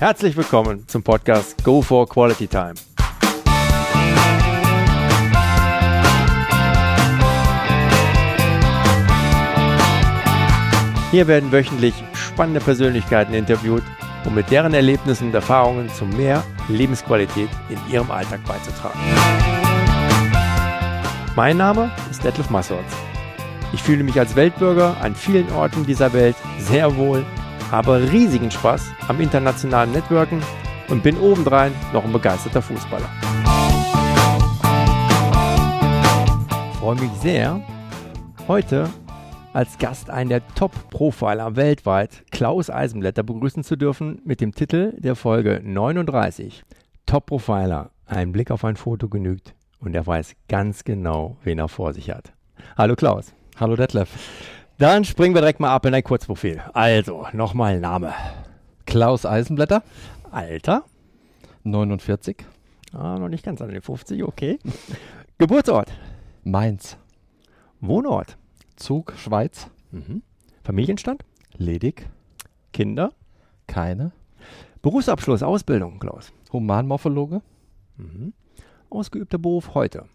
Herzlich willkommen zum Podcast Go4 Quality Time. Hier werden wöchentlich spannende Persönlichkeiten interviewt, um mit deren Erlebnissen und Erfahrungen zu mehr Lebensqualität in ihrem Alltag beizutragen. Mein Name ist Detlef Massorz. Ich fühle mich als Weltbürger an vielen Orten dieser Welt sehr wohl, habe riesigen Spaß am internationalen Networken und bin obendrein noch ein begeisterter Fußballer. Ich freue mich sehr, heute als Gast einen der Top-Profiler weltweit, Klaus Eisenblätter, begrüßen zu dürfen mit dem Titel der Folge 39. Top-Profiler, ein Blick auf ein Foto genügt und er weiß ganz genau, wen er vor sich hat. Hallo Klaus. Hallo Detlef. Dann springen wir direkt mal ab in ein Kurzprofil. Also, nochmal Name. Klaus Eisenblätter. Alter? 49. Ah, noch nicht ganz an den 50, okay. Geburtsort? Mainz. Wohnort? Zug, Schweiz. Mhm. Familienstand? Ledig. Kinder? Keine. Berufsabschluss, Ausbildung, Klaus? Humanmorphologe. Mhm. Ausgeübter Beruf heute?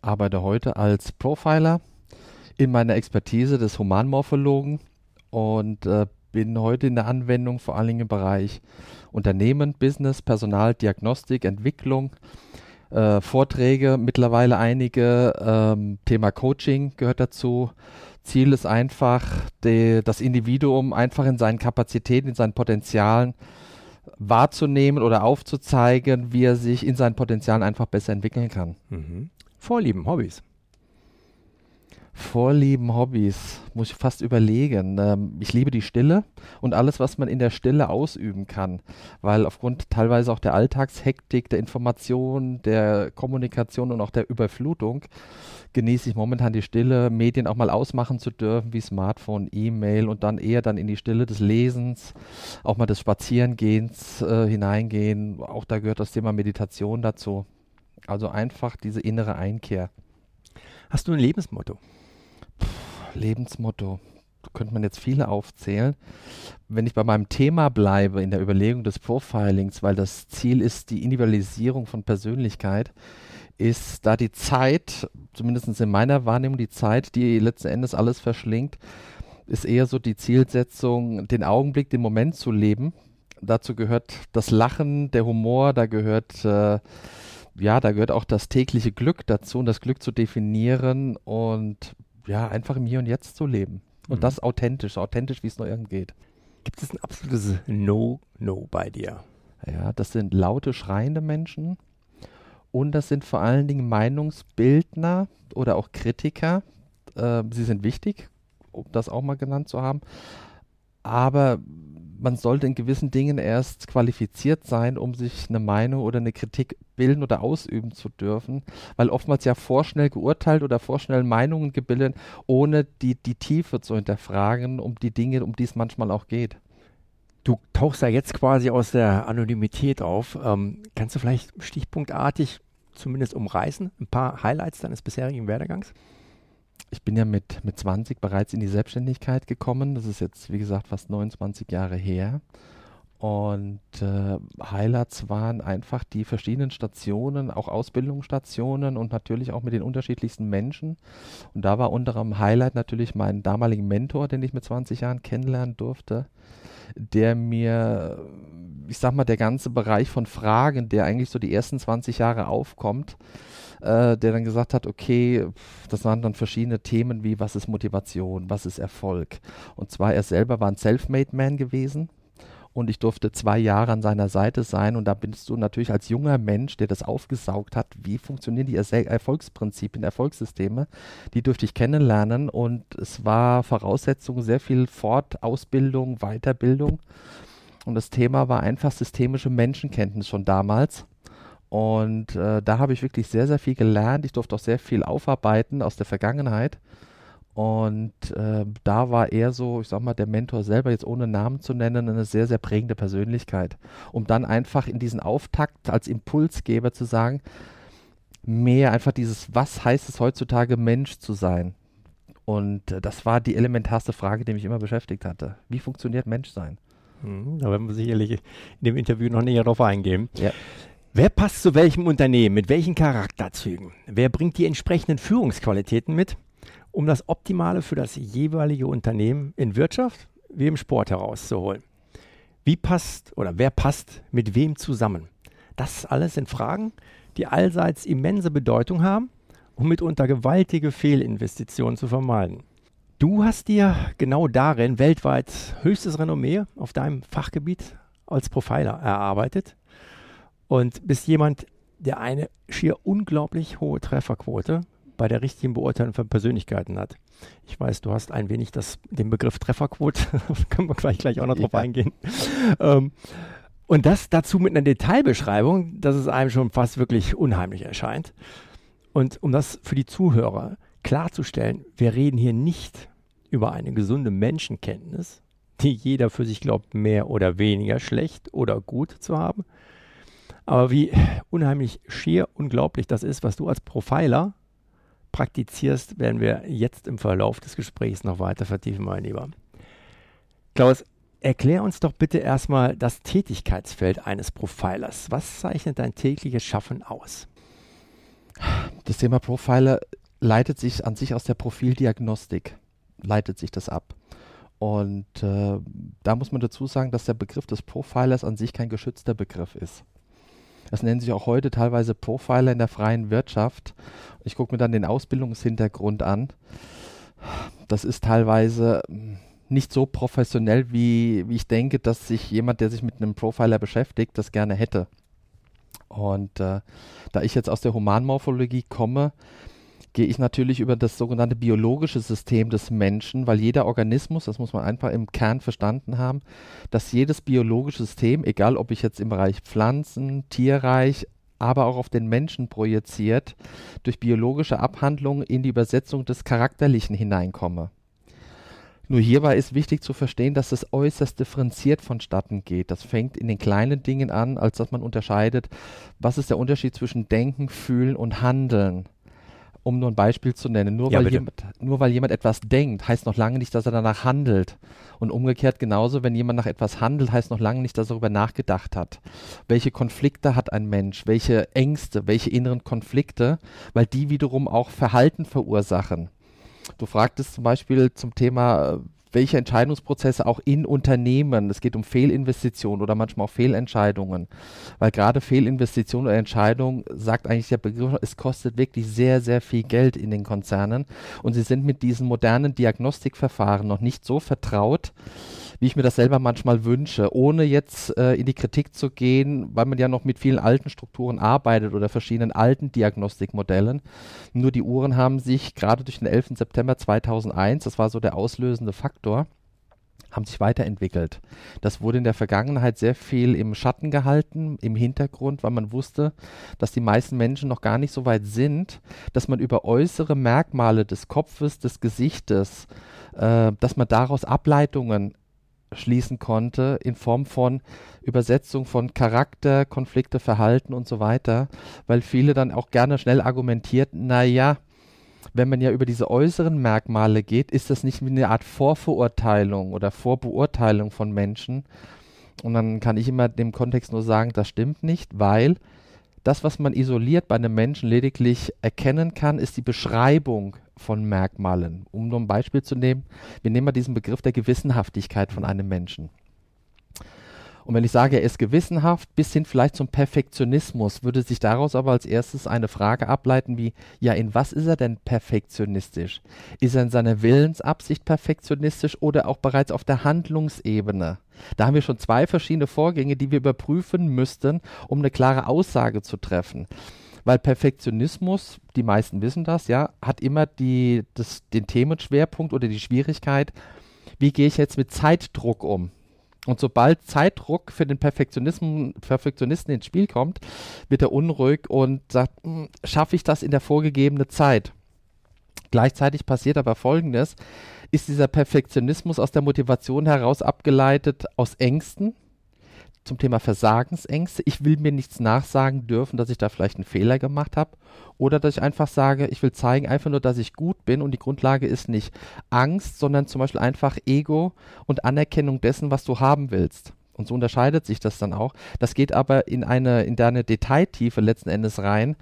Arbeite heute als Profiler in meiner Expertise des Humanmorphologen und bin heute in der Anwendung vor allen Dingen im Bereich Unternehmen, Business, Personal, Diagnostik, Entwicklung, Vorträge, mittlerweile einige, Thema Coaching gehört dazu. Ziel ist einfach, das Individuum einfach in seinen Kapazitäten, in seinen Potenzialen wahrzunehmen oder aufzuzeigen, wie er sich in seinen Potenzialen einfach besser entwickeln kann. Mhm. Vorlieben, Hobbys. Vorlieben, Hobbys, muss ich fast überlegen. Ich liebe die Stille und alles, was man in der Stille ausüben kann, weil aufgrund teilweise auch der Alltagshektik, der Information, der Kommunikation und auch der Überflutung genieße ich momentan die Stille, Medien auch mal ausmachen zu dürfen, wie Smartphone, E-Mail und dann eher in die Stille des Lesens, auch mal des Spazierengehens hineingehen. Auch da gehört das Thema Meditation dazu. Also einfach diese innere Einkehr. Hast du ein Lebensmotto? Lebensmotto, könnte man jetzt viele aufzählen. Wenn ich bei meinem Thema bleibe in der Überlegung des Profilings, weil das Ziel ist die Individualisierung von Persönlichkeit, ist da die Zeit, zumindest in meiner Wahrnehmung die Zeit, die letzten Endes alles verschlingt, ist eher so die Zielsetzung, den Augenblick, den Moment zu leben. Dazu gehört das Lachen, der Humor, da gehört auch das tägliche Glück dazu und das Glück zu definieren und ja, einfach im Hier und Jetzt zu leben. Und das authentisch, wie es nur irgend geht. Gibt es ein absolutes No-No bei dir? Ja, das sind laute, schreiende Menschen und das sind vor allen Dingen Meinungsbildner oder auch Kritiker. Sie sind wichtig, um das auch mal genannt zu haben. Aber man sollte in gewissen Dingen erst qualifiziert sein, um sich eine Meinung oder eine Kritik bilden oder ausüben zu dürfen, weil oftmals ja vorschnell geurteilt oder vorschnell Meinungen gebildet, ohne die Tiefe zu hinterfragen, um die Dinge, um die es manchmal auch geht. Du tauchst ja jetzt quasi aus der Anonymität auf. Kannst du vielleicht stichpunktartig zumindest umreißen, ein paar Highlights deines bisherigen Werdegangs? Ich bin ja mit 20 bereits in die Selbstständigkeit gekommen. Das ist jetzt, wie gesagt, fast 29 Jahre her. Und Highlights waren einfach die verschiedenen Stationen, auch Ausbildungsstationen und natürlich auch mit den unterschiedlichsten Menschen. Und da war unter anderem Highlight natürlich mein damaligen Mentor, den ich mit 20 Jahren kennenlernen durfte, der mir, ich sag mal, der ganze Bereich von Fragen, der eigentlich so die ersten 20 Jahre aufkommt, der dann gesagt hat, okay, das waren dann verschiedene Themen wie, was ist Motivation, was ist Erfolg? Und zwar, er selber war ein Selfmade-Man gewesen und ich durfte 2 Jahre an seiner Seite sein und da bist du natürlich als junger Mensch, der das aufgesaugt hat, wie funktionieren die Erfolgsprinzipien, Erfolgssysteme, die durfte ich kennenlernen und es war Voraussetzung, sehr viel Fortausbildung, Weiterbildung und das Thema war einfach systemische Menschenkenntnis schon damals. Und da habe ich wirklich sehr, sehr viel gelernt. Ich durfte auch sehr viel aufarbeiten aus der Vergangenheit. Und da war er so, ich sag mal, der Mentor selber, jetzt ohne Namen zu nennen, eine sehr, sehr prägende Persönlichkeit. Um dann einfach in diesen Auftakt als Impulsgeber zu sagen, mehr einfach dieses, was heißt es heutzutage, Mensch zu sein? Und das war die elementarste Frage, die mich immer beschäftigt hatte. Wie funktioniert Menschsein? Da werden wir sicherlich in dem Interview noch näher drauf eingehen. Ja. Wer passt zu welchem Unternehmen, mit welchen Charakterzügen? Wer bringt die entsprechenden Führungsqualitäten mit, um das Optimale für das jeweilige Unternehmen in Wirtschaft wie im Sport herauszuholen? Wie passt oder wer passt mit wem zusammen? Das alles sind Fragen, die allseits immense Bedeutung haben, um mitunter gewaltige Fehlinvestitionen zu vermeiden. Du hast dir genau darin weltweit höchstes Renommee auf deinem Fachgebiet als Profiler erarbeitet und bist jemand, der eine schier unglaublich hohe Trefferquote bei der richtigen Beurteilung von Persönlichkeiten hat. Ich weiß, du hast ein wenig den Begriff Trefferquote, können wir gleich auch noch drauf eingehen. Und das dazu mit einer Detailbeschreibung, dass es einem schon fast wirklich unheimlich erscheint. Und um das für die Zuhörer klarzustellen, wir reden hier nicht über eine gesunde Menschenkenntnis, die jeder für sich glaubt, mehr oder weniger schlecht oder gut zu haben. Aber wie unheimlich schier unglaublich das ist, was du als Profiler praktizierst, werden wir jetzt im Verlauf des Gesprächs noch weiter vertiefen, mein Lieber. Klaus, erklär uns doch bitte erstmal das Tätigkeitsfeld eines Profilers. Was zeichnet dein tägliches Schaffen aus? Das Thema Profiler leitet sich an sich aus der Profildiagnostik, leitet sich das ab. Und da muss man dazu sagen, dass der Begriff des Profilers an sich kein geschützter Begriff ist. Das nennen sich auch heute teilweise Profiler in der freien Wirtschaft. Ich gucke mir dann den Ausbildungshintergrund an. Das ist teilweise nicht so professionell, wie ich denke, dass sich jemand, der sich mit einem Profiler beschäftigt, das gerne hätte. Und da ich jetzt aus der Humanmorphologie komme, gehe ich natürlich über das sogenannte biologische System des Menschen, weil jeder Organismus, das muss man einfach im Kern verstanden haben, dass jedes biologische System, egal ob ich jetzt im Bereich Pflanzen, Tierreich, aber auch auf den Menschen projiziert, durch biologische Abhandlungen in die Übersetzung des Charakterlichen hineinkomme. Nur hierbei ist wichtig zu verstehen, dass es äußerst differenziert vonstatten geht. Das fängt in den kleinen Dingen an, als dass man unterscheidet, was ist der Unterschied zwischen Denken, Fühlen und Handeln. Um nur ein Beispiel zu nennen, nur weil jemand etwas denkt, heißt noch lange nicht, dass er danach handelt. Und umgekehrt genauso, wenn jemand nach etwas handelt, heißt noch lange nicht, dass er darüber nachgedacht hat. Welche Konflikte hat ein Mensch? Welche Ängste? Welche inneren Konflikte? Weil die wiederum auch Verhalten verursachen. Du fragtest zum Beispiel zum Thema, welche Entscheidungsprozesse auch in Unternehmen, es geht um Fehlinvestitionen oder manchmal auch Fehlentscheidungen, weil gerade Fehlinvestitionen oder Entscheidungen, sagt eigentlich der Begriff, es kostet wirklich sehr, sehr viel Geld in den Konzernen und sie sind mit diesen modernen Diagnostikverfahren noch nicht so vertraut, wie ich mir das selber manchmal wünsche, ohne jetzt in die Kritik zu gehen, weil man ja noch mit vielen alten Strukturen arbeitet oder verschiedenen alten Diagnostikmodellen. Nur die Uhren haben sich gerade durch den 11. September 2001, das war so der auslösende Faktor, haben sich weiterentwickelt. Das wurde in der Vergangenheit sehr viel im Schatten gehalten, im Hintergrund, weil man wusste, dass die meisten Menschen noch gar nicht so weit sind, dass man über äußere Merkmale des Kopfes, des Gesichtes, dass man daraus Ableitungen schließen konnte in Form von Übersetzung von Charakter, Konflikte, Verhalten und so weiter, weil viele dann auch gerne schnell argumentierten, naja, wenn man ja über diese äußeren Merkmale geht, ist das nicht wie eine Art Vorverurteilung oder Vorbeurteilung von Menschen. Und dann kann ich immer dem Kontext nur sagen, das stimmt nicht, weil das, was man isoliert bei einem Menschen lediglich erkennen kann, ist die Beschreibung von Merkmalen. Um nur ein Beispiel zu nehmen, wir nehmen mal diesen Begriff der Gewissenhaftigkeit von einem Menschen. Und wenn ich sage, er ist gewissenhaft, bis hin vielleicht zum Perfektionismus, würde sich daraus aber als erstes eine Frage ableiten wie, ja, in was ist er denn perfektionistisch? Ist er in seiner Willensabsicht perfektionistisch oder auch bereits auf der Handlungsebene? Da haben wir schon zwei verschiedene Vorgänge, die wir überprüfen müssten, um eine klare Aussage zu treffen. Weil Perfektionismus, die meisten wissen das, ja, hat immer den Themenschwerpunkt oder die Schwierigkeit, wie gehe ich jetzt mit Zeitdruck um? Und sobald Zeitdruck für den Perfektionisten ins Spiel kommt, wird er unruhig und sagt, schaffe ich das in der vorgegebenen Zeit? Gleichzeitig passiert aber Folgendes, ist dieser Perfektionismus aus der Motivation heraus abgeleitet aus Ängsten, zum Thema Versagensängste. Ich will mir nichts nachsagen dürfen, dass ich da vielleicht einen Fehler gemacht habe oder dass ich einfach sage, ich will zeigen einfach nur, dass ich gut bin und die Grundlage ist nicht Angst, sondern zum Beispiel einfach Ego und Anerkennung dessen, was du haben willst. Und so unterscheidet sich das dann auch. Das geht aber in eine Detailtiefe letzten Endes rein,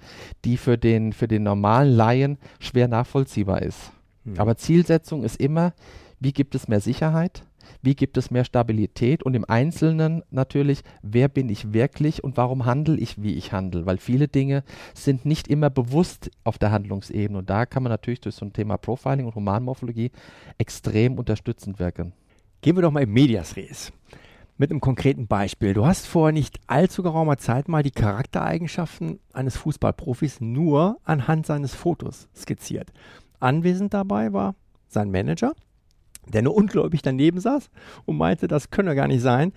die für den normalen Laien schwer nachvollziehbar ist. Hm. Aber Zielsetzung ist immer, wie gibt es mehr Sicherheit, wie gibt es mehr Stabilität und im Einzelnen natürlich, wer bin ich wirklich und warum handle ich, wie ich handle? Weil viele Dinge sind nicht immer bewusst auf der Handlungsebene und da kann man natürlich durch so ein Thema Profiling und Humanmorphologie extrem unterstützend wirken. Gehen wir doch mal in Medias Res mit einem konkreten Beispiel. Du hast vor nicht allzu geraumer Zeit mal die Charaktereigenschaften eines Fußballprofis nur anhand seines Fotos skizziert. Anwesend dabei war sein Manager, der nur ungläubig daneben saß und meinte, das könne gar nicht sein,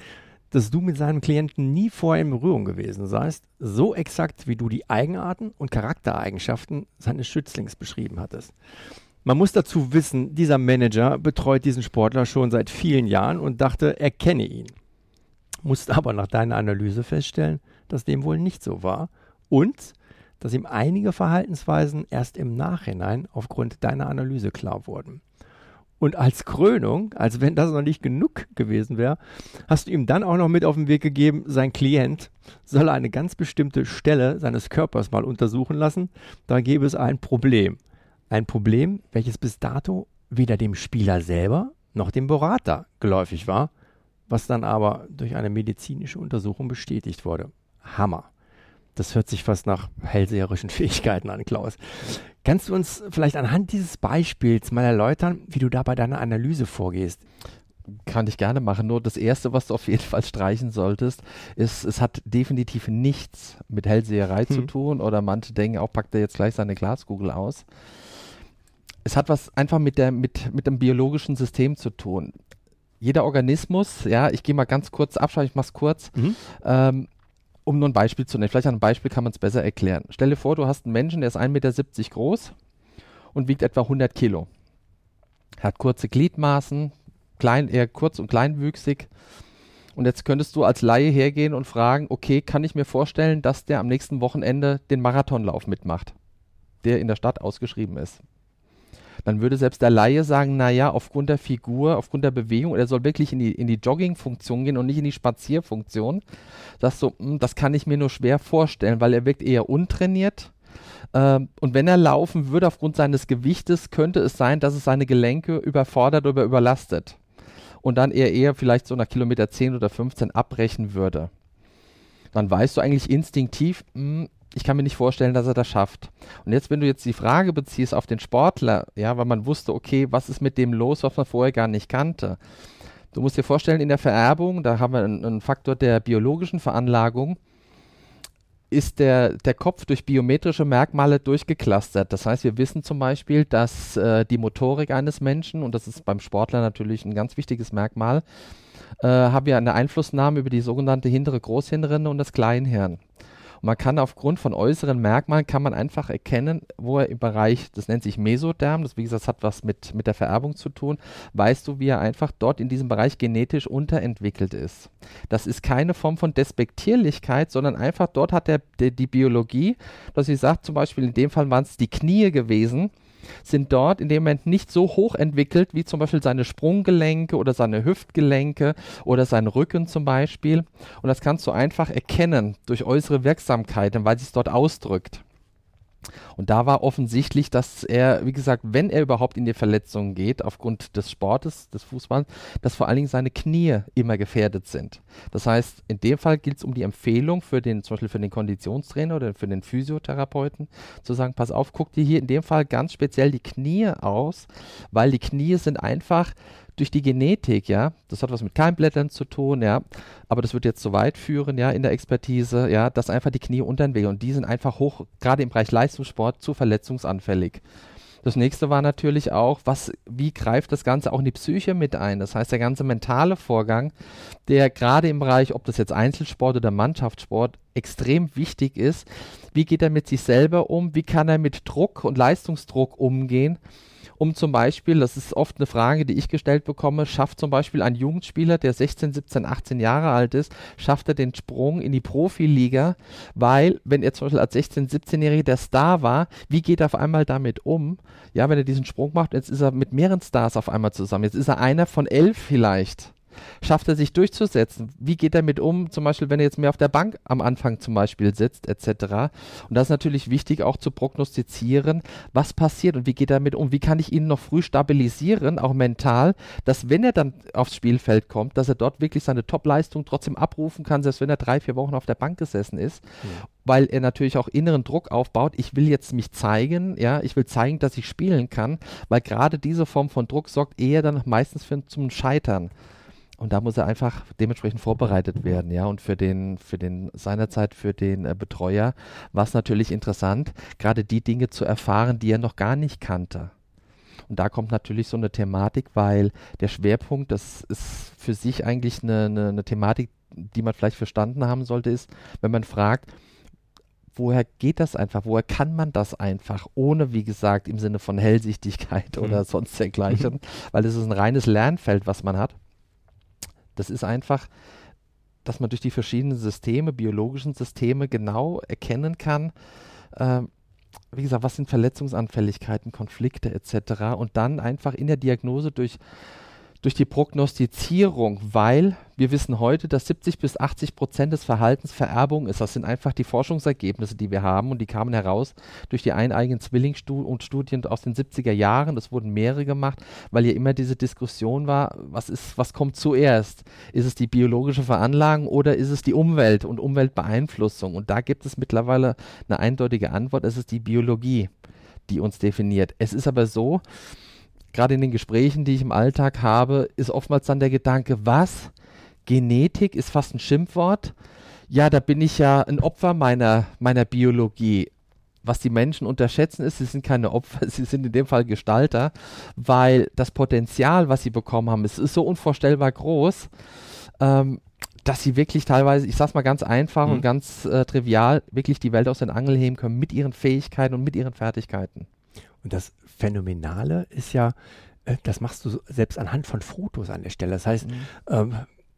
dass du mit seinem Klienten nie vorher in Berührung gewesen seist, so exakt, wie du die Eigenarten und Charaktereigenschaften seines Schützlings beschrieben hattest. Man muss dazu wissen, dieser Manager betreut diesen Sportler schon seit vielen Jahren und dachte, er kenne ihn. Musste aber nach deiner Analyse feststellen, dass dem wohl nicht so war und dass ihm einige Verhaltensweisen erst im Nachhinein aufgrund deiner Analyse klar wurden. Und als Krönung, als wenn das noch nicht genug gewesen wäre, hast du ihm dann auch noch mit auf den Weg gegeben, sein Klient soll eine ganz bestimmte Stelle seines Körpers mal untersuchen lassen, da gäbe es ein Problem. Ein Problem, welches bis dato weder dem Spieler selber noch dem Berater geläufig war, was dann aber durch eine medizinische Untersuchung bestätigt wurde. Hammer. Das hört sich fast nach hellseherischen Fähigkeiten an, Klaus. Kannst du uns vielleicht anhand dieses Beispiels mal erläutern, wie du da bei deiner Analyse vorgehst? Kann ich gerne machen. Nur das Erste, was du auf jeden Fall streichen solltest, ist, es hat definitiv nichts mit Hellseherei zu tun oder manche denken auch, packt er jetzt gleich seine Glaskugel aus. Es hat was einfach mit dem biologischen System zu tun. Jeder Organismus, ja, ich gehe mal ganz kurz abschreiben, ich mache es kurz, um nur ein Beispiel zu nennen. Vielleicht an einem Beispiel kann man es besser erklären. Stell dir vor, du hast einen Menschen, der ist 1,70 Meter groß und wiegt etwa 100 Kilo. Er hat kurze Gliedmaßen, eher kurz und kleinwüchsig. Und jetzt könntest du als Laie hergehen und fragen, okay, kann ich mir vorstellen, dass der am nächsten Wochenende den Marathonlauf mitmacht, der in der Stadt ausgeschrieben ist. Dann würde selbst der Laie sagen, naja, aufgrund der Figur, aufgrund der Bewegung, er soll wirklich in die Jogging-Funktion gehen und nicht in die Spazierfunktion. Das kann ich mir nur schwer vorstellen, weil er wirkt eher untrainiert. Und wenn er laufen würde, aufgrund seines Gewichtes, könnte es sein, dass es seine Gelenke überfordert oder überlastet. Und dann eher vielleicht so nach Kilometer 10 oder 15 abbrechen würde. Dann weißt du eigentlich instinktiv, ich kann mir nicht vorstellen, dass er das schafft. Und jetzt, wenn du jetzt die Frage beziehst auf den Sportler, ja, weil man wusste, okay, was ist mit dem los, was man vorher gar nicht kannte. Du musst dir vorstellen, in der Vererbung, da haben wir einen Faktor der biologischen Veranlagung, ist der Kopf durch biometrische Merkmale durchgeklustert. Das heißt, wir wissen zum Beispiel, dass die Motorik eines Menschen, und das ist beim Sportler natürlich ein ganz wichtiges Merkmal, haben wir eine Einflussnahme über die sogenannte hintere Großhirnrinde und das Kleinhirn. Man kann aufgrund von äußeren Merkmalen, kann man einfach erkennen, wo er im Bereich, das nennt sich Mesoderm, das wie gesagt, das hat was mit der Vererbung zu tun, weißt du, wie er einfach dort in diesem Bereich genetisch unterentwickelt ist. Das ist keine Form von Despektierlichkeit, sondern einfach dort hat die Biologie, dass sie sagt, zum Beispiel in dem Fall waren es die Knie gewesen, sind dort in dem Moment nicht so hoch entwickelt, wie zum Beispiel seine Sprunggelenke oder seine Hüftgelenke oder sein Rücken zum Beispiel. Und das kannst du einfach erkennen durch äußere Wirksamkeiten, weil sie es dort ausdrückt. Und da war offensichtlich, dass er, wie gesagt, wenn er überhaupt in die Verletzungen geht, aufgrund des Sportes, des Fußballs, dass vor allen Dingen seine Knie immer gefährdet sind. Das heißt, in dem Fall gilt es um die Empfehlung zum Beispiel für den Konditionstrainer oder für den Physiotherapeuten, zu sagen, pass auf, guck dir hier in dem Fall ganz speziell die Knie aus, weil die Knie sind einfach durch die Genetik, ja, das hat was mit Keimblättern zu tun, ja, aber das wird jetzt so weit führen, ja, in der Expertise, ja, dass einfach die Knie unterentwickelt und die sind einfach hoch, gerade im Bereich Leistungssport, zu verletzungsanfällig. Das nächste war natürlich auch, wie greift das Ganze auch in die Psyche mit ein? Das heißt, der ganze mentale Vorgang, der gerade im Bereich, ob das jetzt Einzelsport oder Mannschaftssport, extrem wichtig ist. Wie geht er mit sich selber um? Wie kann er mit Druck und Leistungsdruck umgehen? Um zum Beispiel, das ist oft eine Frage, die ich gestellt bekomme, schafft zum Beispiel ein Jugendspieler, der 16, 17, 18 Jahre alt ist, schafft er den Sprung in die Profiliga, weil, wenn er zum Beispiel als 16, 17-Jähriger der Star war, wie geht er auf einmal damit um? Ja, wenn er diesen Sprung macht, jetzt ist er mit mehreren Stars auf einmal zusammen, jetzt ist er einer von 11 vielleicht. Schafft er sich durchzusetzen? Wie geht er mit um, zum Beispiel, wenn er jetzt mehr auf der Bank am Anfang zum Beispiel sitzt, etc.? Und das ist natürlich wichtig, auch zu prognostizieren, was passiert und wie geht er damit um? Wie kann ich ihn noch früh stabilisieren, auch mental, dass wenn er dann aufs Spielfeld kommt, dass er dort wirklich seine Top-Leistung trotzdem abrufen kann, selbst wenn er 3-4 Wochen auf der Bank gesessen ist, weil er natürlich auch inneren Druck aufbaut. Ich will jetzt mich zeigen, ja, ich will zeigen, dass ich spielen kann, weil gerade diese Form von Druck sorgt eher dann meistens zum Scheitern. Und da muss er einfach dementsprechend vorbereitet werden, ja. Und für den Betreuer war es natürlich interessant, gerade die Dinge zu erfahren, die er noch gar nicht kannte. Und da kommt natürlich so eine Thematik, weil der Schwerpunkt, das ist für sich eigentlich eine Thematik, die man vielleicht verstanden haben sollte, ist, wenn man fragt, woher geht das einfach? Woher kann man das einfach? Ohne, wie gesagt, im Sinne von Hellsichtigkeit oder sonst dergleichen, weil es ist ein reines Lernfeld, was man hat. Das ist einfach, dass man durch die verschiedenen Systeme, biologischen Systeme genau erkennen kann, wie gesagt, was sind Verletzungsanfälligkeiten, Konflikte etc. Und dann einfach in der Diagnose durch die Prognostizierung, weil wir wissen heute, dass 70-80% des Verhaltens Vererbung ist. Das sind einfach die Forschungsergebnisse, die wir haben, und die kamen heraus durch die eineiigen Zwillingsstudien aus den 70er Jahren. Das wurden mehrere gemacht, weil hier immer diese Diskussion war, was kommt zuerst? Ist es die biologische Veranlagung oder ist es die Umwelt und Umweltbeeinflussung? Und da gibt es mittlerweile eine eindeutige Antwort. Es ist die Biologie, die uns definiert. Es ist aber so, gerade in den Gesprächen, die ich im Alltag habe, ist oftmals dann der Gedanke, was? Genetik ist fast ein Schimpfwort. Ja, da bin ich ja ein Opfer meiner Biologie. Was die Menschen unterschätzen ist, sie sind keine Opfer, sie sind in dem Fall Gestalter, weil das Potenzial, was sie bekommen haben, ist so unvorstellbar groß, dass sie wirklich teilweise, ich sag's mal ganz einfach und ganz trivial, wirklich die Welt aus den Angeln heben können mit ihren Fähigkeiten und mit ihren Fertigkeiten. Und das Phänomenale ist ja, das machst du selbst anhand von Fotos an der Stelle. Das heißt,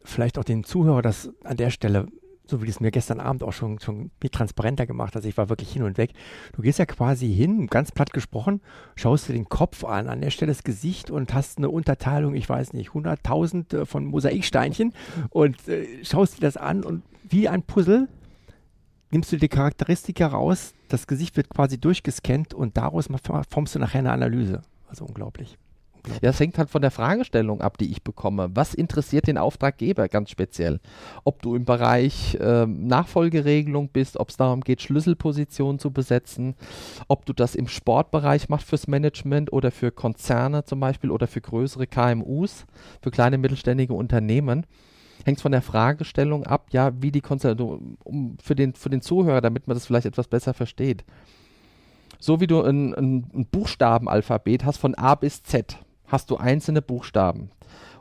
vielleicht auch den Zuhörer, das an der Stelle, so wie du es mir gestern Abend auch schon viel transparenter gemacht hast, ich war wirklich hin und weg. Du gehst ja quasi hin, ganz platt gesprochen, schaust dir den Kopf an der Stelle das Gesicht und hast eine Unterteilung, ich weiß nicht, 100.000 von Mosaiksteinchen und schaust dir das an und wie ein Puzzle nimmst du die Charakteristik heraus, das Gesicht wird quasi durchgescannt und daraus formst du nachher eine Analyse. Also unglaublich. Ja, das hängt halt von der Fragestellung ab, die ich bekomme. Was interessiert den Auftraggeber ganz speziell? Ob du im Bereich Nachfolgeregelung bist, ob es darum geht, Schlüsselpositionen zu besetzen, ob du das im Sportbereich machst fürs Management oder für Konzerne zum Beispiel oder für größere KMUs, für kleine mittelständige Unternehmen. Hängt es von der Fragestellung ab, ja, wie die Konstellation, für den Zuhörer, damit man das vielleicht etwas besser versteht. So wie du ein Buchstabenalphabet hast, von A bis Z, hast du einzelne Buchstaben.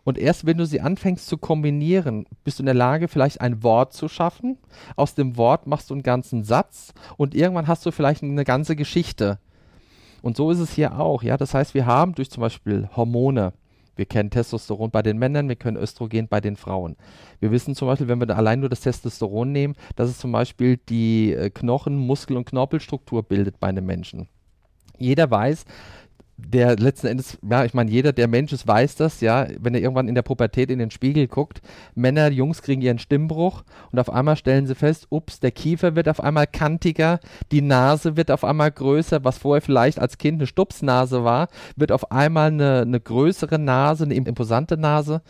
Und erst wenn du sie anfängst zu kombinieren, bist du in der Lage, vielleicht ein Wort zu schaffen. Aus dem Wort machst du einen ganzen Satz und irgendwann hast du vielleicht eine ganze Geschichte. Und so ist es hier auch, ja. Das heißt, wir haben durch zum Beispiel Hormone, wir kennen Testosteron bei den Männern, wir können Östrogen bei den Frauen. Wir wissen zum Beispiel, wenn wir allein nur das Testosteron nehmen, dass es zum Beispiel die Knochen-, Muskel- und Knorpelstruktur bildet bei einem Menschen. Jeder weiß, der letzten Endes, ja, ich meine, jeder, der Mensch ist, weiß das, ja, wenn er irgendwann in der Pubertät in den Spiegel guckt, Männer, Jungs kriegen ihren Stimmbruch und auf einmal stellen sie fest, ups, der Kiefer wird auf einmal kantiger, die Nase wird auf einmal größer, was vorher vielleicht als Kind eine Stupsnase war, wird auf einmal eine größere Nase, eine imposante Nase,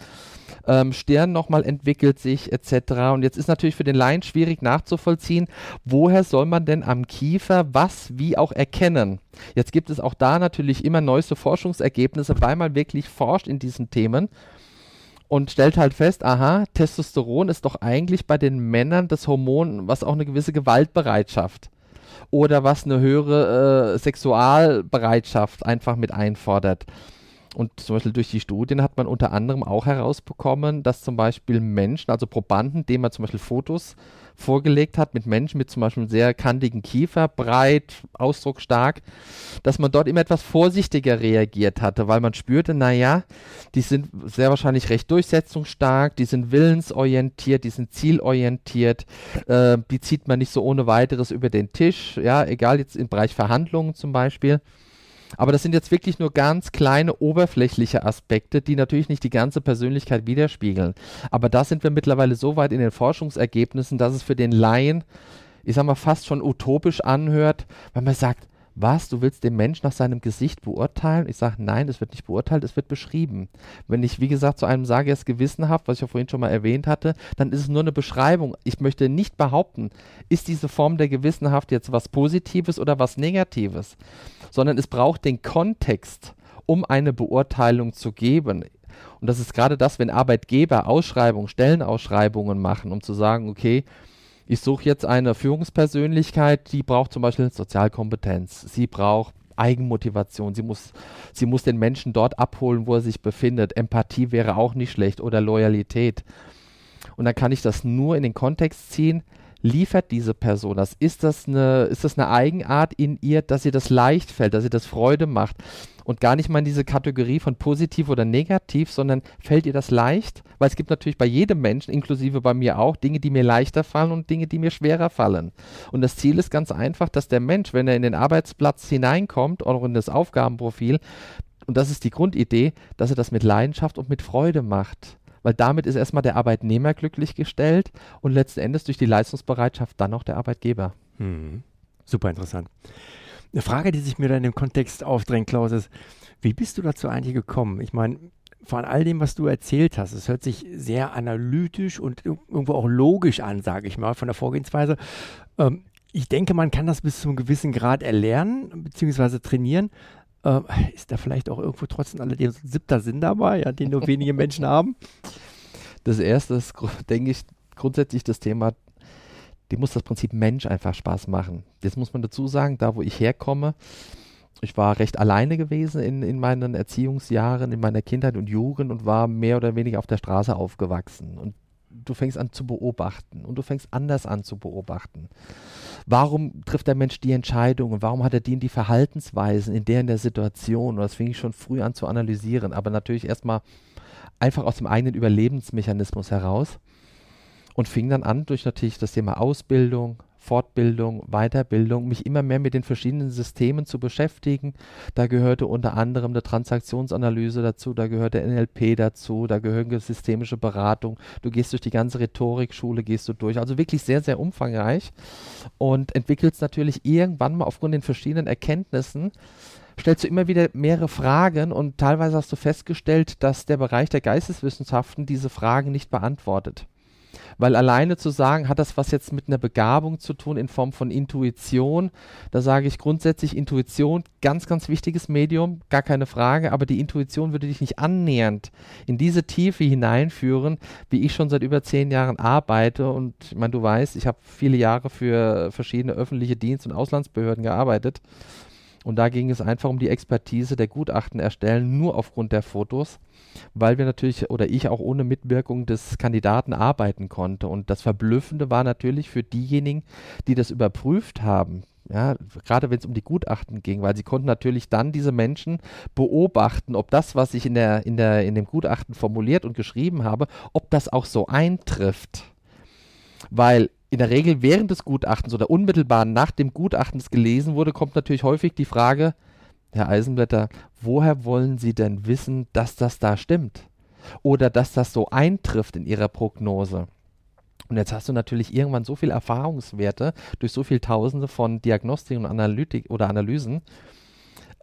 Stirn nochmal entwickelt sich etc. Und jetzt ist natürlich für den Laien schwierig nachzuvollziehen, woher soll man denn am Kiefer was wie auch erkennen? Jetzt gibt es auch da natürlich immer neueste Forschungsergebnisse, weil man wirklich forscht in diesen Themen und stellt halt fest, aha, Testosteron ist doch eigentlich bei den Männern das Hormon, was auch eine gewisse Gewaltbereitschaft oder was eine höhere Sexualbereitschaft einfach mit einfordert. Und zum Beispiel durch die Studien hat man unter anderem auch herausbekommen, dass zum Beispiel Menschen, also Probanden, denen man zum Beispiel Fotos vorgelegt hat mit Menschen mit zum Beispiel einem sehr kantigen Kiefer, breit, ausdrucksstark, dass man dort immer etwas vorsichtiger reagiert hatte, weil man spürte, naja, die sind sehr wahrscheinlich recht durchsetzungsstark, die sind willensorientiert, die sind zielorientiert, die zieht man nicht so ohne weiteres über den Tisch, ja, egal jetzt im Bereich Verhandlungen zum Beispiel. Aber das sind jetzt wirklich nur ganz kleine oberflächliche Aspekte, die natürlich nicht die ganze Persönlichkeit widerspiegeln. Aber da sind wir mittlerweile so weit in den Forschungsergebnissen, dass es für den Laien, ich sag mal, fast schon utopisch anhört, wenn man sagt, was, du willst den Menschen nach seinem Gesicht beurteilen? Ich sage, nein, das wird nicht beurteilt, es wird beschrieben. Wenn ich, wie gesagt, zu einem sage, er ist gewissenhaft, was ich ja vorhin schon mal erwähnt hatte, dann ist es nur eine Beschreibung. Ich möchte nicht behaupten, ist diese Form der Gewissenhaft jetzt was Positives oder was Negatives, sondern es braucht den Kontext, um eine Beurteilung zu geben. Und das ist gerade das, wenn Arbeitgeber Ausschreibungen, Stellenausschreibungen machen, um zu sagen, okay, ich suche jetzt eine Führungspersönlichkeit, die braucht zum Beispiel Sozialkompetenz, sie braucht Eigenmotivation, sie muss den Menschen dort abholen, wo er sich befindet. Empathie wäre auch nicht schlecht oder Loyalität. Und dann kann ich das nur in den Kontext ziehen, liefert diese Person das? Ist das eine Eigenart in ihr, dass ihr das leicht fällt, dass ihr das Freude macht? Und gar nicht mal in diese Kategorie von positiv oder negativ, sondern fällt ihr das leicht? Weil es gibt natürlich bei jedem Menschen, inklusive bei mir auch, Dinge, die mir leichter fallen und Dinge, die mir schwerer fallen. Und das Ziel ist ganz einfach, dass der Mensch, wenn er in den Arbeitsplatz hineinkommt, auch in das Aufgabenprofil, und das ist die Grundidee, dass er das mit Leidenschaft und mit Freude macht. Weil damit ist erstmal der Arbeitnehmer glücklich gestellt und letzten Endes durch die Leistungsbereitschaft dann auch der Arbeitgeber. Hm. Super interessant. Eine Frage, die sich mir da in dem Kontext aufdrängt, Klaus, ist, wie bist du dazu eigentlich gekommen? Ich meine, von all dem, was du erzählt hast, es hört sich sehr analytisch und irgendwo auch logisch an, sage ich mal, von der Vorgehensweise. Ich denke, man kann das bis zu einem gewissen Grad erlernen, beziehungsweise trainieren. Ist da vielleicht auch irgendwo trotzdem alledem so ein siebter Sinn dabei, ja, den nur wenige Menschen haben? Das Erste ist, denke ich, grundsätzlich das Thema, dem muss das Prinzip Mensch einfach Spaß machen. Jetzt muss man dazu sagen, da wo ich herkomme, ich war recht alleine gewesen in meinen Erziehungsjahren, in meiner Kindheit und Jugend und war mehr oder weniger auf der Straße aufgewachsen. Und du fängst an zu beobachten und du fängst anders an zu beobachten. Warum trifft der Mensch die Entscheidungen? Warum hat er die Verhaltensweisen in der Situation? Und das fing ich schon früh an zu analysieren, aber natürlich erstmal einfach aus dem eigenen Überlebensmechanismus heraus. Und fing dann an, durch natürlich das Thema Ausbildung, Fortbildung, Weiterbildung, mich immer mehr mit den verschiedenen Systemen zu beschäftigen. Da gehörte unter anderem eine Transaktionsanalyse dazu, da gehörte NLP dazu, da gehörte systemische Beratung. Du gehst durch die ganze Rhetorikschule, gehst du durch. Also wirklich sehr, sehr umfangreich und entwickelst natürlich irgendwann mal aufgrund den verschiedenen Erkenntnissen, stellst du immer wieder mehrere Fragen und teilweise hast du festgestellt, dass der Bereich der Geisteswissenschaften diese Fragen nicht beantwortet. Weil alleine zu sagen, hat das was jetzt mit einer Begabung zu tun in Form von Intuition, da sage ich grundsätzlich Intuition, ganz, ganz wichtiges Medium, gar keine Frage, aber die Intuition würde dich nicht annähernd in diese Tiefe hineinführen, wie ich schon seit über 10 Jahren arbeite und ich meine, du weißt, ich habe viele Jahre für verschiedene öffentliche Dienst- und Auslandsbehörden gearbeitet und da ging es einfach um die Expertise der Gutachten erstellen, nur aufgrund der Fotos. Weil wir natürlich oder ich auch ohne Mitwirkung des Kandidaten arbeiten konnte. Und das Verblüffende war natürlich für diejenigen, die das überprüft haben, ja, gerade wenn es um die Gutachten ging, weil sie konnten natürlich dann diese Menschen beobachten, ob das, was ich in dem Gutachten formuliert und geschrieben habe, ob das auch so eintrifft. Weil in der Regel während des Gutachtens oder unmittelbar nach dem Gutachten das gelesen wurde, kommt natürlich häufig die Frage, Herr Eisenblätter, woher wollen Sie denn wissen, dass das da stimmt? Oder dass das so eintrifft in Ihrer Prognose? Und jetzt hast du natürlich irgendwann so viele Erfahrungswerte durch so viele Tausende von Diagnostiken und Analytik oder Analysen,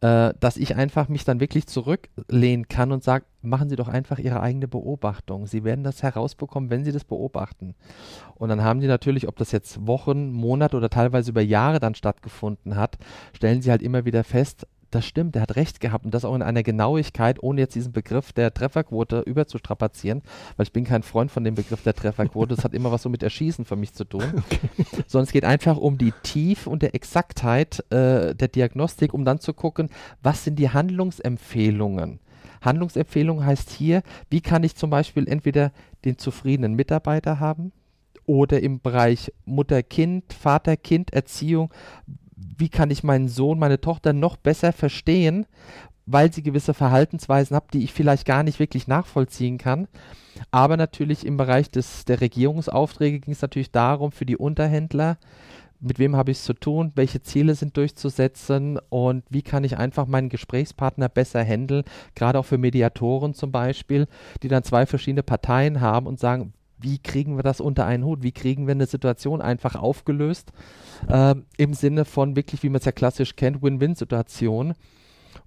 dass ich einfach mich dann wirklich zurücklehnen kann und sage, machen Sie doch einfach Ihre eigene Beobachtung. Sie werden das herausbekommen, wenn Sie das beobachten. Und dann haben die natürlich, ob das jetzt Wochen, Monate oder teilweise über Jahre dann stattgefunden hat, stellen sie halt immer wieder fest, das stimmt, der hat recht gehabt und das auch in einer Genauigkeit, ohne jetzt diesen Begriff der Trefferquote überzustrapazieren, weil ich bin kein Freund von dem Begriff der Trefferquote, das hat immer was so mit Erschießen für mich zu tun, okay. Sondern es geht einfach um die Tiefe und der Exaktheit der Diagnostik, um dann zu gucken, was sind die Handlungsempfehlungen. Handlungsempfehlung heißt hier, wie kann ich zum Beispiel entweder den zufriedenen Mitarbeiter haben oder im Bereich Mutter-Kind, Vater-Kind-Erziehung, wie kann ich meinen Sohn, meine Tochter noch besser verstehen, weil sie gewisse Verhaltensweisen hat, die ich vielleicht gar nicht wirklich nachvollziehen kann. Aber natürlich im Bereich der Regierungsaufträge ging es natürlich darum, für die Unterhändler, mit wem habe ich es zu tun, welche Ziele sind durchzusetzen und wie kann ich einfach meinen Gesprächspartner besser handeln, gerade auch für Mediatoren zum Beispiel, die dann zwei verschiedene Parteien haben und sagen, wie kriegen wir das unter einen Hut, wie kriegen wir eine Situation einfach aufgelöst, im Sinne von wirklich, wie man es ja klassisch kennt, Win-Win-Situation.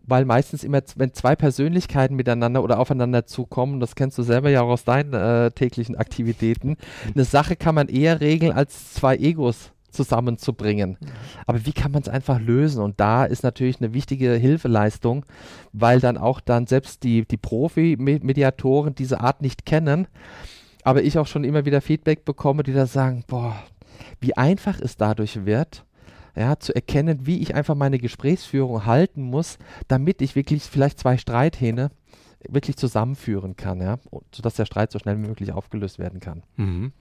Weil meistens immer, wenn zwei Persönlichkeiten miteinander oder aufeinander zukommen, das kennst du selber ja auch aus deinen täglichen Aktivitäten, eine Sache kann man eher regeln, als zwei Egos zusammenzubringen. Aber wie kann man es einfach lösen? Und da ist natürlich eine wichtige Hilfeleistung, weil dann auch dann selbst die Profi-Mediatoren diese Art nicht kennen, aber ich auch schon immer wieder Feedback bekomme, die da sagen, boah, wie einfach es dadurch wird, ja, zu erkennen, wie ich einfach meine Gesprächsführung halten muss, damit ich wirklich vielleicht zwei Streithähne wirklich zusammenführen kann, ja, sodass der Streit so schnell wie möglich aufgelöst werden kann. Mhm.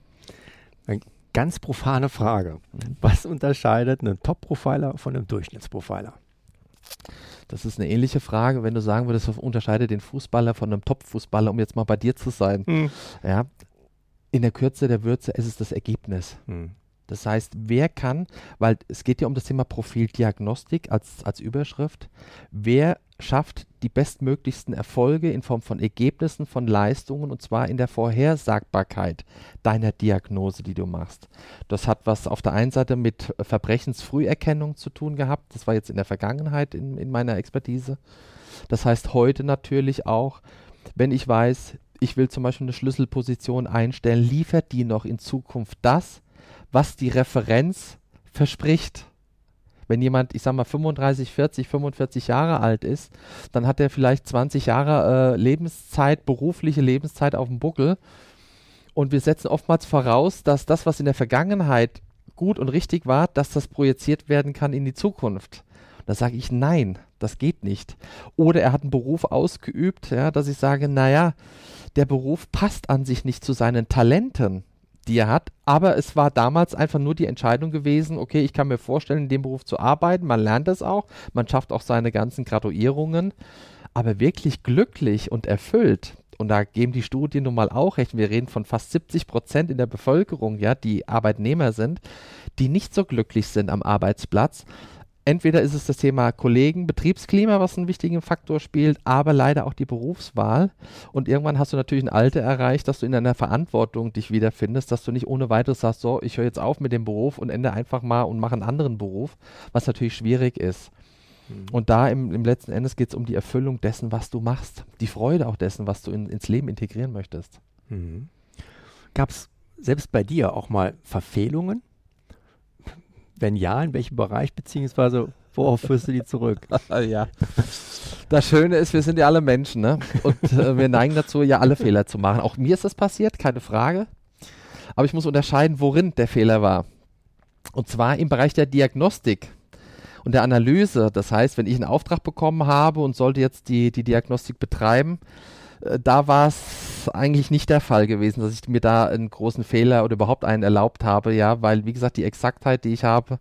Eine ganz profane Frage. Was unterscheidet einen Top-Profiler von einem Durchschnittsprofiler? Das ist eine ähnliche Frage, wenn du sagen würdest, unterscheide den Fußballer von einem Top-Fußballer, um jetzt mal bei dir zu sein. Mhm. Ja, in der Kürze der Würze ist es das Ergebnis. Mhm. Das heißt, wer kann, weil es geht ja um das Thema Profildiagnostik als Überschrift, wer schafft die bestmöglichsten Erfolge in Form von Ergebnissen, von Leistungen, und zwar in der Vorhersagbarkeit deiner Diagnose, die du machst. Das hat was auf der einen Seite mit Verbrechensfrüherkennung zu tun gehabt, das war jetzt in der Vergangenheit in meiner Expertise. Das heißt heute natürlich auch, wenn ich weiß, ich will zum Beispiel eine Schlüsselposition einstellen, liefert die noch in Zukunft das, was die Referenz verspricht. Wenn jemand, ich sag mal, 35, 40, 45 Jahre alt ist, dann hat er vielleicht 20 Jahre Lebenszeit, berufliche Lebenszeit auf dem Buckel. Und wir setzen oftmals voraus, dass das, was in der Vergangenheit gut und richtig war, dass das projiziert werden kann in die Zukunft. Da sage ich, nein, das geht nicht. Oder er hat einen Beruf ausgeübt, ja, dass ich sage, naja, der Beruf passt an sich nicht zu seinen Talenten, die er hat, aber es war damals einfach nur die Entscheidung gewesen, okay, ich kann mir vorstellen, in dem Beruf zu arbeiten, man lernt es auch, man schafft auch seine ganzen Graduierungen, aber wirklich glücklich und erfüllt, und da geben die Studien nun mal auch recht, wir reden von fast 70% in der Bevölkerung, ja, die Arbeitnehmer sind, die nicht so glücklich sind am Arbeitsplatz. Entweder ist es das Thema Kollegen, Betriebsklima, was einen wichtigen Faktor spielt, aber leider auch die Berufswahl. Und irgendwann hast du natürlich ein Alter erreicht, dass du in deiner Verantwortung dich wiederfindest, dass du nicht ohne weiteres sagst, so, ich höre jetzt auf mit dem Beruf und ende einfach mal und mache einen anderen Beruf, was natürlich schwierig ist. Mhm. Und da im letzten Endes geht es um die Erfüllung dessen, was du machst, die Freude auch dessen, was du ins Leben integrieren möchtest. Mhm. Gab es selbst bei dir auch mal Verfehlungen? Wenn ja, in welchem Bereich, beziehungsweise worauf führst du die zurück? Ja, das Schöne ist, wir sind ja alle Menschen, ne? Und wir neigen dazu, ja alle Fehler zu machen. Auch mir ist das passiert, keine Frage. Aber ich muss unterscheiden, worin der Fehler war. Und zwar im Bereich der Diagnostik und der Analyse. Das heißt, wenn ich einen Auftrag bekommen habe und sollte jetzt die Diagnostik betreiben, da war es eigentlich nicht der Fall gewesen, dass ich mir da einen großen Fehler oder überhaupt einen erlaubt habe, ja, weil, wie gesagt, die Exaktheit, die ich habe,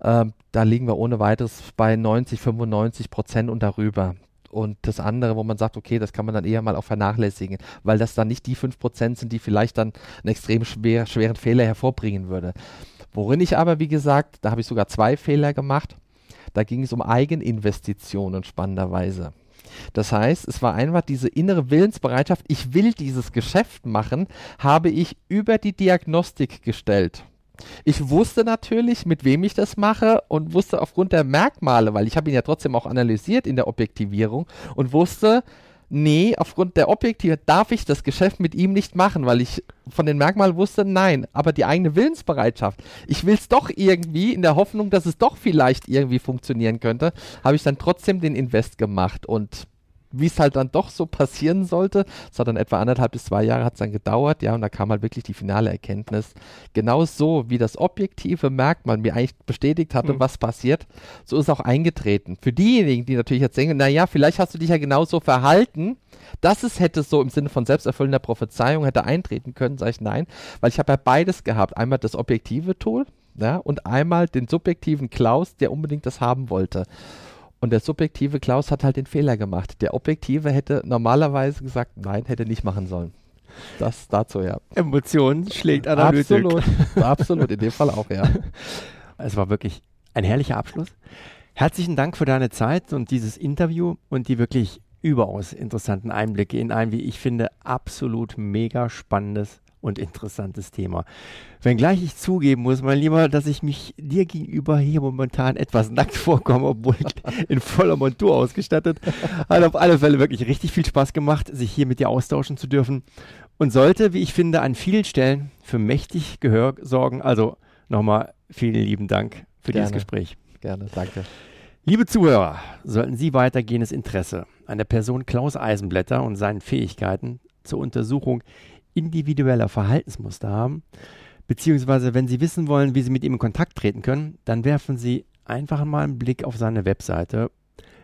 da liegen wir ohne weiteres bei 90-95% und darüber. Und das andere, wo man sagt, okay, das kann man dann eher mal auch vernachlässigen, weil das dann nicht die 5% sind, die vielleicht dann einen extrem schweren Fehler hervorbringen würde. Worin ich aber, wie gesagt, da habe ich sogar zwei Fehler gemacht, da ging es um Eigeninvestitionen spannenderweise. Das heißt, es war einfach diese innere Willensbereitschaft, ich will dieses Geschäft machen, habe ich über die Diagnostik gestellt. Ich wusste natürlich, mit wem ich das mache, und wusste aufgrund der Merkmale, weil ich habe ihn ja trotzdem auch analysiert in der Objektivierung und wusste, nee, aufgrund der Objektivität darf ich das Geschäft mit ihm nicht machen, weil ich von den Merkmalen wusste, nein, aber die eigene Willensbereitschaft, ich will es doch irgendwie, in der Hoffnung, dass es doch vielleicht irgendwie funktionieren könnte, habe ich dann trotzdem den Invest gemacht. Und wie es halt dann doch so passieren sollte, es hat dann etwa 1,5 bis 2 Jahre hat es dann gedauert, ja, und da kam halt wirklich die finale Erkenntnis, genau so, wie das objektive Merkmal mir eigentlich bestätigt hatte, was passiert, so ist es auch eingetreten. Für diejenigen, die natürlich jetzt denken, naja, vielleicht hast du dich ja genauso verhalten, dass es hätte so im Sinne von selbsterfüllender Prophezeiung hätte eintreten können, sage ich nein, weil ich habe ja beides gehabt, einmal das objektive Tool, ja, und einmal den subjektiven Klaus, der unbedingt das haben wollte. Und der subjektive Klaus hat halt den Fehler gemacht. Der objektive hätte normalerweise gesagt, nein, hätte nicht machen sollen. Das dazu, ja. Emotionen schlägt Analytik. Absolut, absolut, in dem Fall auch, ja. Es war wirklich ein herrlicher Abschluss. Herzlichen Dank für deine Zeit und dieses Interview und die wirklich überaus interessanten Einblicke in ein, wie ich finde, absolut mega spannendes und interessantes Thema. Wenngleich ich zugeben muss, mein Lieber, dass ich mich dir gegenüber hier momentan etwas nackt vorkomme, obwohl ich in voller Montur ausgestattet. Hat auf alle Fälle wirklich richtig viel Spaß gemacht, sich hier mit dir austauschen zu dürfen und sollte, wie ich finde, an vielen Stellen für mächtig Gehör sorgen. Also nochmal vielen lieben Dank für dieses Gespräch. Gerne, danke. Liebe Zuhörer, sollten Sie weitergehendes Interesse an der Person Klaus Eisenblätter und seinen Fähigkeiten zur Untersuchung individueller Verhaltensmuster haben, beziehungsweise wenn Sie wissen wollen, wie Sie mit ihm in Kontakt treten können, dann werfen Sie einfach mal einen Blick auf seine Webseite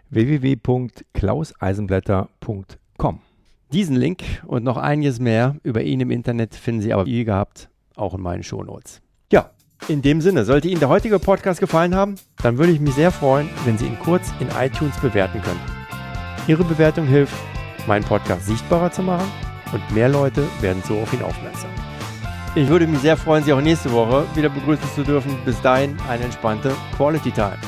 www.klauseisenblätter.com. Diesen Link und noch einiges mehr über ihn im Internet finden Sie aber wie gehabt auch in meinen Shownotes. Ja, in dem Sinne, sollte Ihnen der heutige Podcast gefallen haben, dann würde ich mich sehr freuen, wenn Sie ihn kurz in iTunes bewerten können. Ihre Bewertung hilft, meinen Podcast sichtbarer zu machen und mehr Leute werden so auf ihn aufmerksam. Ich würde mich sehr freuen, Sie auch nächste Woche wieder begrüßen zu dürfen. Bis dahin eine entspannte Quality Time.